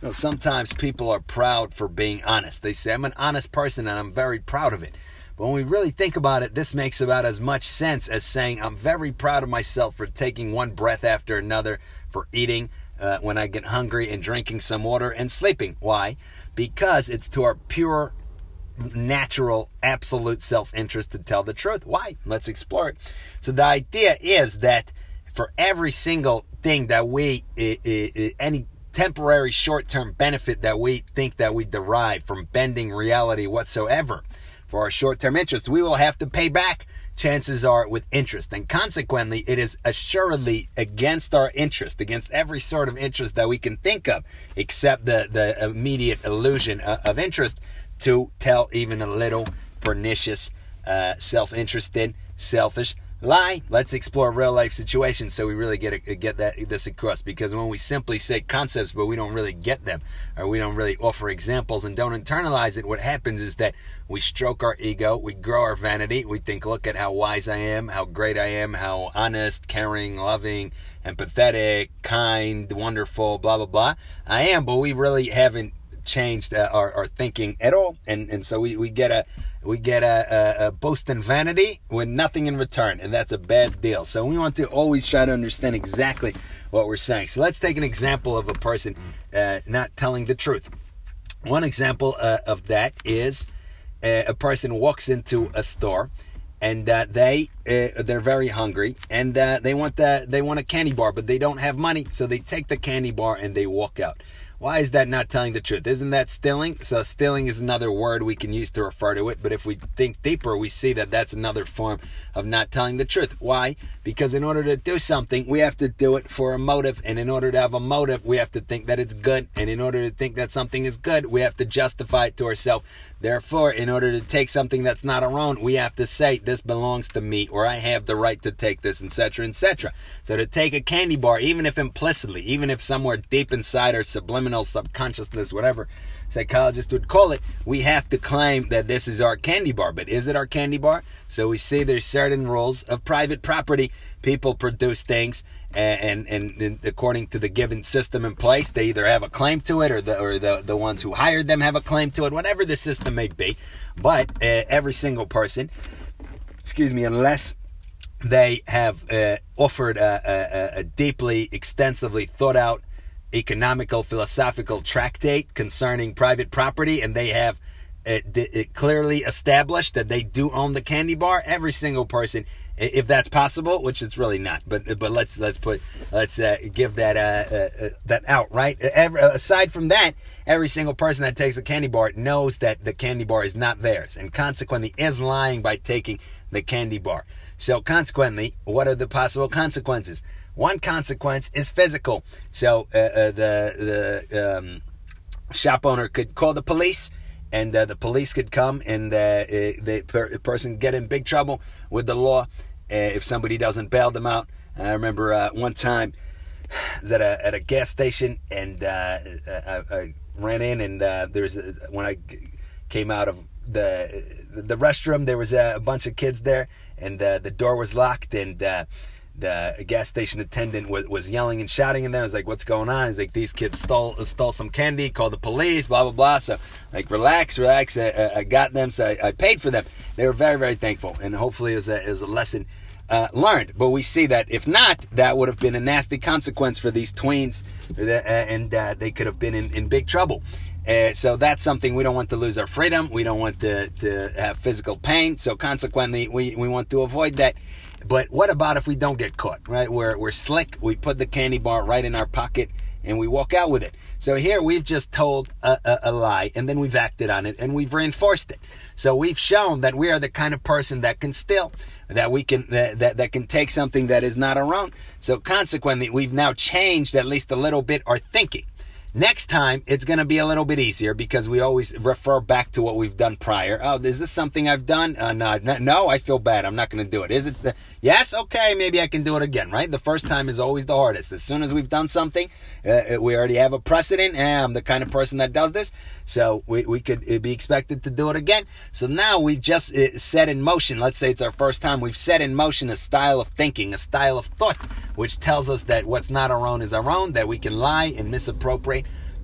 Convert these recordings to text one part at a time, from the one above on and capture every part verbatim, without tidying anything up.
You know, sometimes people are proud for being honest. They say, I'm an honest person and I'm very proud of it. But when we really think about it, this makes about as much sense as saying, I'm very proud of myself for taking one breath after another, for eating uh, when I get hungry and drinking some water and sleeping. Why? Because it's to our pure, natural, absolute self-interest to tell the truth. Why? Let's explore it. So the idea is that for every single thing that we, I, I, I, any temporary short-term benefit that we think that we derive from bending reality whatsoever, for our short-term interest, we will have to pay back, chances are, with interest. And consequently, it is assuredly against our interest, against every sort of interest that we can think of, except the, the immediate illusion of interest, to tell even a little pernicious, uh, self-interested, selfish lie. Let's explore real-life situations so we really get a, get that this across. Because when we simply say concepts, but we don't really get them, or we don't really offer examples and don't internalize it, what happens is that we stroke our ego, we grow our vanity, we think, look at how wise I am, how great I am, how honest, caring, loving, empathetic, kind, wonderful, blah, blah, blah, I am. But we really haven't changed uh, our, our thinking at all, and and so we, we get a we get a, a, a boast in vanity with nothing in return, and that's a bad deal. So we want to always try to understand exactly what we're saying. So let's take an example of a person uh, not telling the truth. One example uh, of that is uh, a person walks into a store, and uh, they uh, they're very hungry, and uh, they want the they want a candy bar, but they don't have money, so they take the candy bar and they walk out. Why is that not telling the truth? Isn't that stealing? So stealing is another word we can use to refer to it. But if we think deeper, we see that that's another form of not telling the truth. Why? Because in order to do something, we have to do it for a motive. And in order to have a motive, we have to think that it's good. And in order to think that something is good, we have to justify it to ourselves. Therefore, in order to take something that's not our own, we have to say, this belongs to me, or I have the right to take this, et cetera, et cetera. So to take a candy bar, even if implicitly, even if somewhere deep inside our subliminal subconsciousness, whatever psychologists would call it, we have to claim that this is our candy bar. But is it our candy bar? So we see there's certain rules of private property. People produce things, and, and, and according to the given system in place, they either have a claim to it, or the or the, the ones who hired them have a claim to it, whatever the system may be. But uh, every single person, excuse me, unless they have uh, offered a, a, a deeply, extensively thought out economical, philosophical tractate concerning private property, and they have it, it clearly established that they do own the candy bar, every single person, if that's possible, which it's really not, but but let's let's put let's uh, give that uh, uh, that out, right? Every, aside from that, every single person that takes the candy bar knows that the candy bar is not theirs, and consequently is lying by taking the candy bar. So consequently, what are the possible consequences? One consequence is physical. So uh, uh, the the um, shop owner could call the police, and uh, the police could come, and uh, the per- person get in big trouble with the law uh, if somebody doesn't bail them out. I remember uh, one time I was at a, at a gas station, and uh, I, I ran in, and uh, there was a, when I came out of the the restroom, there was a, a bunch of kids there, and uh, the door was locked, and uh, the gas station attendant was, was yelling and shouting in there. I was like, what's going on? He's like, these kids stole stole some candy, called the police, blah, blah, blah. So, like, relax, relax. I, I got them, so I, I paid for them. They were very, very thankful. And hopefully it was a, it was a lesson uh, learned. But we see that if not, that would have been a nasty consequence for these tweens, and uh, they could have been in, in big trouble. Uh, so that's something we don't want to lose our freedom. We don't want to, to have physical pain. So consequently, we, we want to avoid that. But what about if we don't get caught, right? We're, we're slick. We put the candy bar right in our pocket, and we walk out with it. So here we've just told a, a, a lie, and then we've acted on it, and we've reinforced it. So we've shown that we are the kind of person that can steal, that we can that, that, that can take something that is not our own. So consequently, we've now changed at least a little bit our thinking. Next time, it's going to be a little bit easier, because we always refer back to what we've done prior. Oh, is this something I've done? Uh, no, no, I feel bad. I'm not going to do it. Is it? The, yes, okay, maybe I can do it again, right? The first time is always the hardest. As soon as we've done something, uh, we already have a precedent. Eh, I'm the kind of person that does this, so we, we could be expected to do it again. So now we've just uh, set in motion, let's say it's our first time, we've set in motion a style of thinking, a style of thought, which tells us that what's not our own is our own, that we can lie and misappropriate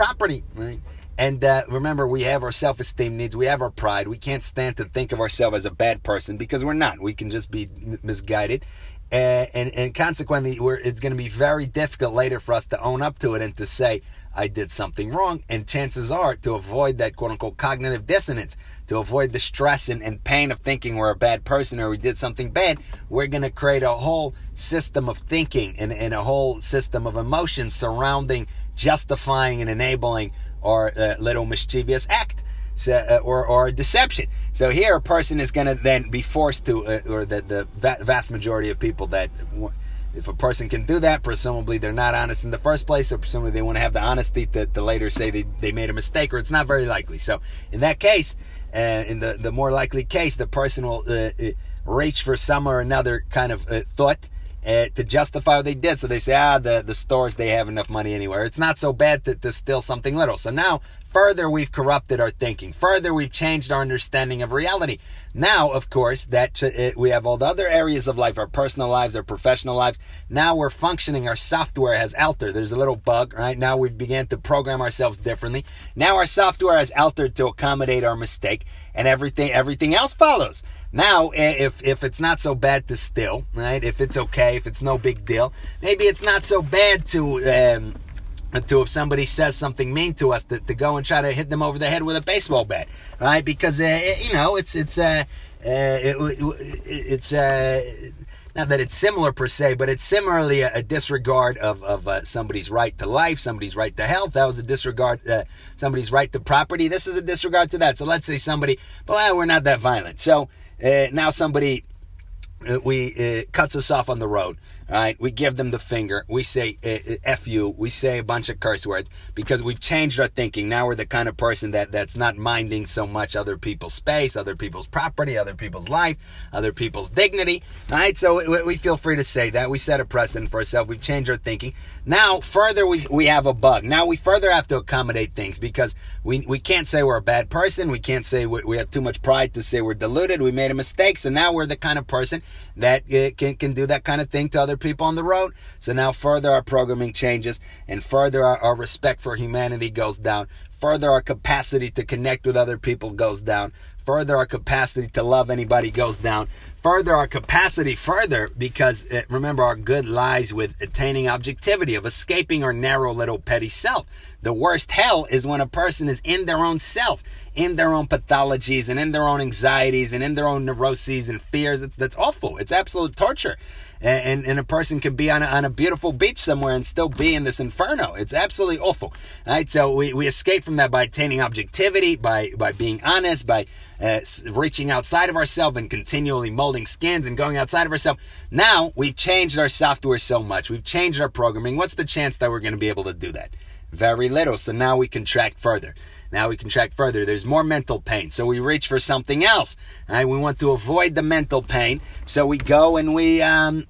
property, right? And uh, remember, we have our self-esteem needs. We have our pride. We can't stand to think of ourselves as a bad person because we're not. We can just be misguided. Uh, and, and consequently, we're, it's going to be very difficult later for us to own up to it and to say, I did something wrong. And chances are, to avoid that quote-unquote cognitive dissonance, to avoid the stress and, and pain of thinking we're a bad person or we did something bad, we're going to create a whole system of thinking and, and a whole system of emotions surrounding justifying and enabling or a little mischievous act, so, uh, or, or deception. So here a person is going to then be forced to, uh, or the, the vast majority of people that, if a person can do that, presumably they're not honest in the first place, so presumably they want to have the honesty to, to later say they, they made a mistake, or it's not very likely. So in that case, uh, in the, the more likely case, the person will uh, reach for some or another kind of uh, thought Uh, to justify what they did. So they say, ah, the, the stores, they have enough money anywhere. It's not so bad to, to steal something little. So now, further, we've corrupted our thinking. Further, we've changed our understanding of reality. Now, of course, that uh, we have all the other areas of life, our personal lives, our professional lives. Now we're functioning. Our software has altered. There's a little bug, right? Now we've began to program ourselves differently. Now our software has altered to accommodate our mistake, and everything everything else follows. Now, if if it's not so bad to steal, right? If it's okay, if it's no big deal, maybe it's not so bad to um, to if somebody says something mean to us, to, to go and try to hit them over the head with a baseball bat, right? Because uh, it, you know it's it's uh, uh, it, it, it's uh, not that it's similar per se, but it's similarly a, a disregard of of uh, somebody's right to life, somebody's right to health. That was a disregard. Uh, somebody's right to property. This is a disregard to that. So let's say somebody, well, we're not that violent, so. Uh, now somebody uh, we uh, cuts us off on the road, right? We give them the finger. We say uh, F you. We say a bunch of curse words because we've changed our thinking. Now we're the kind of person that, that's not minding so much other people's space, other people's property, other people's life, other people's dignity, right? So we, we feel free to say that. We set a precedent for ourselves. We've changed our thinking. Now further we we have a bug. Now we further have to accommodate things because we, we can't say we're a bad person. We can't say we, we have too much pride to say we're deluded. We made a mistake. So now we're the kind of person that uh, can, can do that kind of thing to other people on the road. So now further our programming changes, and further our, our respect for humanity goes down. Further our capacity to connect with other people goes down. Further our capacity to love anybody goes down. Further our capacity further because uh, remember, our good lies with attaining objectivity, of escaping our narrow little petty self. The worst hell is when a person is in their own self, in their own pathologies and in their own anxieties and in their own neuroses and fears. It's, that's awful. It's absolute torture. And, and, and a person can be on a, on a beautiful beach somewhere and still be in this inferno. It's absolutely awful. All right, so we, we escape from that by attaining objectivity, by, by being honest, by uh, reaching outside of ourselves and continually molding skins and going outside of ourselves. Now we've changed our software so much. We've changed our programming. What's the chance that we're going to be able to do that? Very little. So now we contract further. Now we contract further. There's more mental pain. So we reach for something else. Right? We want to avoid the mental pain. So we go and we um,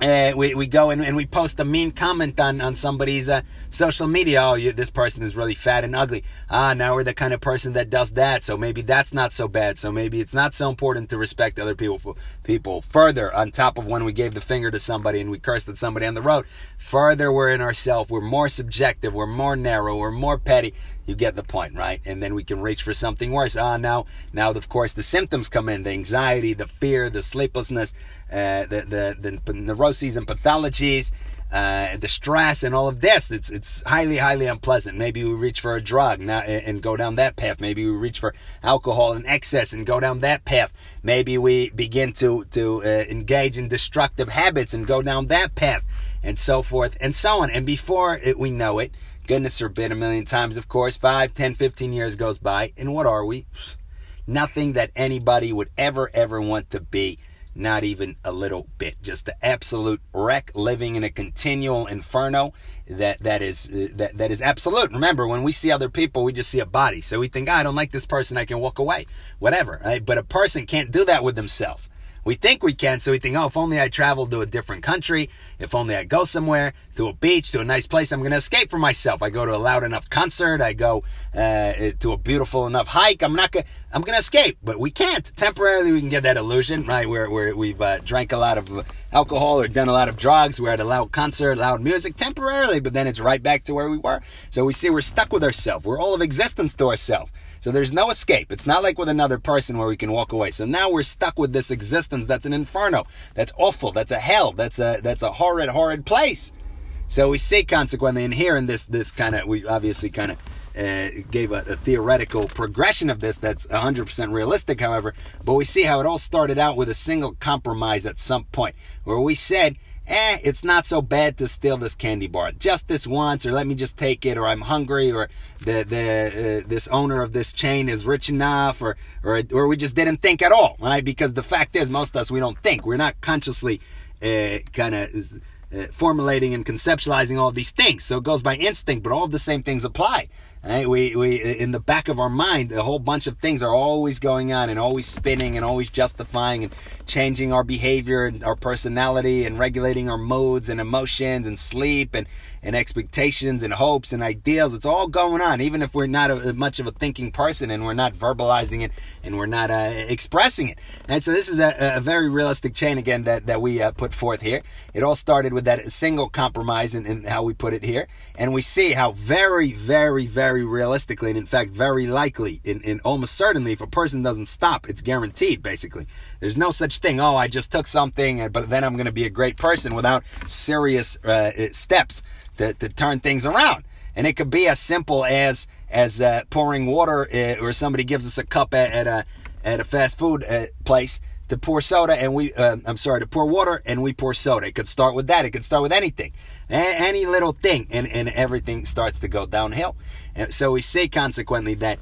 uh, we, we go and, and we post a mean comment on, on somebody's uh, social media. Oh, you, this person is really fat and ugly. Ah, now we're the kind of person that does that. So maybe that's not so bad. So maybe it's not so important to respect other people. People further, on top of when we gave the finger to somebody and we cursed at somebody on the road, further we're in ourselves. We're more subjective. We're more narrow. We're more petty. You get the point, right? And then we can reach for something worse. Ah, now, now, of course, the symptoms come in: the anxiety, the fear, the sleeplessness, uh, the, the the neuroses and pathologies, uh, the stress, and all of this. It's it's highly, highly unpleasant. Maybe we reach for a drug now and go down that path. Maybe we reach for alcohol in excess and go down that path. Maybe we begin to to uh, engage in destructive habits and go down that path, and so forth and so on. And before it, we know it. Goodness forbid, a million times, of course, five, ten, fifteen years goes by, and what are we? Nothing that anybody would ever, ever want to be, not even a little bit. Just the absolute wreck, living in a continual inferno that that is uh, that that is absolute. Remember, when we see other people, we just see a body. So we think, oh, I don't like this person, I can walk away, whatever. Right? But a person can't do that with themselves. We think we can, so we think, oh, if only I traveled to a different country, if only I go somewhere, to a beach, to a nice place, I'm going to escape from myself. I go to a loud enough concert, I go uh, to a beautiful enough hike, I'm not going to, I'm going to escape. But we can't. Temporarily we can get that illusion, right, where, where we've uh, drank a lot of alcohol or done a lot of drugs, we're at a loud concert, loud music, temporarily, but then it's right back to where we were. So we see we're stuck with ourselves, we're all of existence to ourselves. So there's no escape. It's not like with another person where we can walk away. So now we're stuck with this existence. That's an inferno. That's awful. That's a hell. That's a that's a horrid, horrid place. So we see consequently in here in this this kind of, we obviously kind of uh, gave a, a theoretical progression of this that's one hundred percent realistic, however. But we see how it all started out with a single compromise at some point where we said, eh, it's not so bad to steal this candy bar just this once, or let me just take it, or I'm hungry, or the the uh, this owner of this chain is rich enough, or or or we just didn't think at all, right? Because the fact is, most of us, we don't think. We're not consciously uh, kind of uh, formulating and conceptualizing all these things. So it goes by instinct, but all of the same things apply. Right? We we in the back of our mind, a whole bunch of things are always going on and always spinning and always justifying and changing our behavior and our personality and regulating our moods and emotions and sleep and, and expectations and hopes and ideals. It's all going on, even if we're not a, much of a thinking person and we're not verbalizing it and we're not uh, expressing it. And so this is a, a very realistic chain, again, that, that we uh, put forth here. It all started with that single compromise in, in how we put it here. And we see how very, very, very realistically, and in fact, very likely, and, and almost certainly, if a person doesn't stop, it's guaranteed, basically. There's no such thing, oh, I just took something, but then I'm going to be a great person, without serious uh, steps to, to turn things around. And it could be as simple as as uh, pouring water, uh, or somebody gives us a cup at, at a at a fast food uh, place to pour soda, and we uh, I'm sorry, to pour water, and we pour soda. It could start with that. It could start with anything, a- any little thing, and and everything starts to go downhill. And so we say consequently that.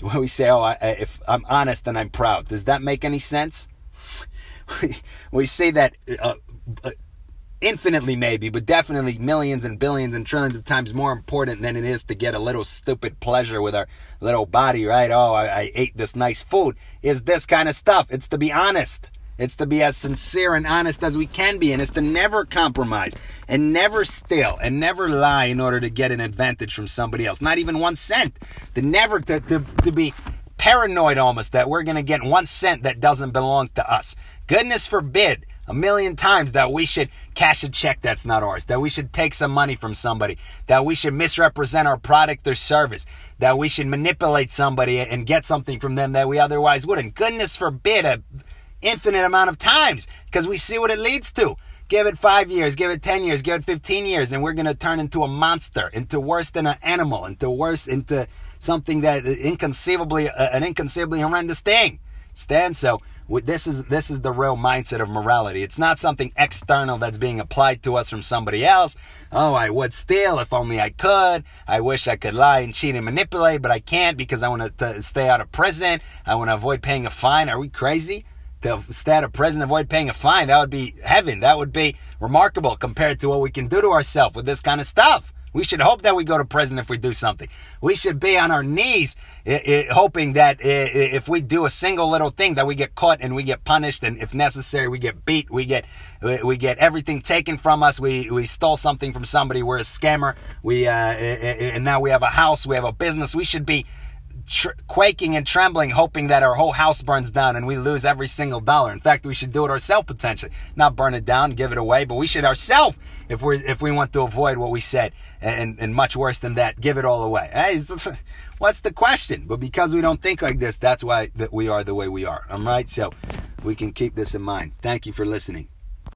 When we say, oh, I, if I'm honest and I'm proud, does that make any sense? We say that uh, infinitely maybe, but definitely millions and billions and trillions of times more important than it is to get a little stupid pleasure with our little body, right? Oh, I, I ate this nice food. Is this kind of stuff. It's to be honest. It's to be as sincere and honest as we can be, and it's to never compromise and never steal and never lie in order to get an advantage from somebody else. Not even one cent. To never to, to, to be paranoid almost that we're going to get one cent that doesn't belong to us. Goodness forbid a million times that we should cash a check that's not ours, that we should take some money from somebody, that we should misrepresent our product or service, that we should manipulate somebody and get something from them that we otherwise wouldn't. Goodness forbid a infinite amount of times, because we see what it leads to. Give it five years, give it ten years, give it fifteen years, and we're going to turn into a monster, into worse than an animal, into worse, into something that inconceivably, uh, an inconceivably horrendous thing. Stan, so this is this is the real mindset of morality. It's not something external that's being applied to us from somebody else. Oh, I would steal if only I could. I wish I could lie and cheat and manipulate, but I can't because I want to stay out of prison. I want to avoid paying a fine. Are we crazy? To stay out of prison, avoid paying a fine. That would be heaven. That would be remarkable compared to what we can do to ourselves with this kind of stuff. We should hope that we go to prison if we do something. We should be on our knees it, it, hoping that it, it, if we do a single little thing that we get caught and we get punished, and if necessary we get beat, we get we get everything taken from us, we, we stole something from somebody, we're a scammer, we uh, and now we have a house, we have a business. We should be Tr- quaking and trembling, hoping that our whole house burns down and we lose every single dollar. In fact, we should do it ourselves potentially. Not burn it down, give it away, but we should ourselves, if we if we want to avoid what we said, and, and much worse than that, give it all away. Hey, what's the question? But because we don't think like this, that's why that we are the way we are. All right, so we can keep this in mind. Thank you for listening.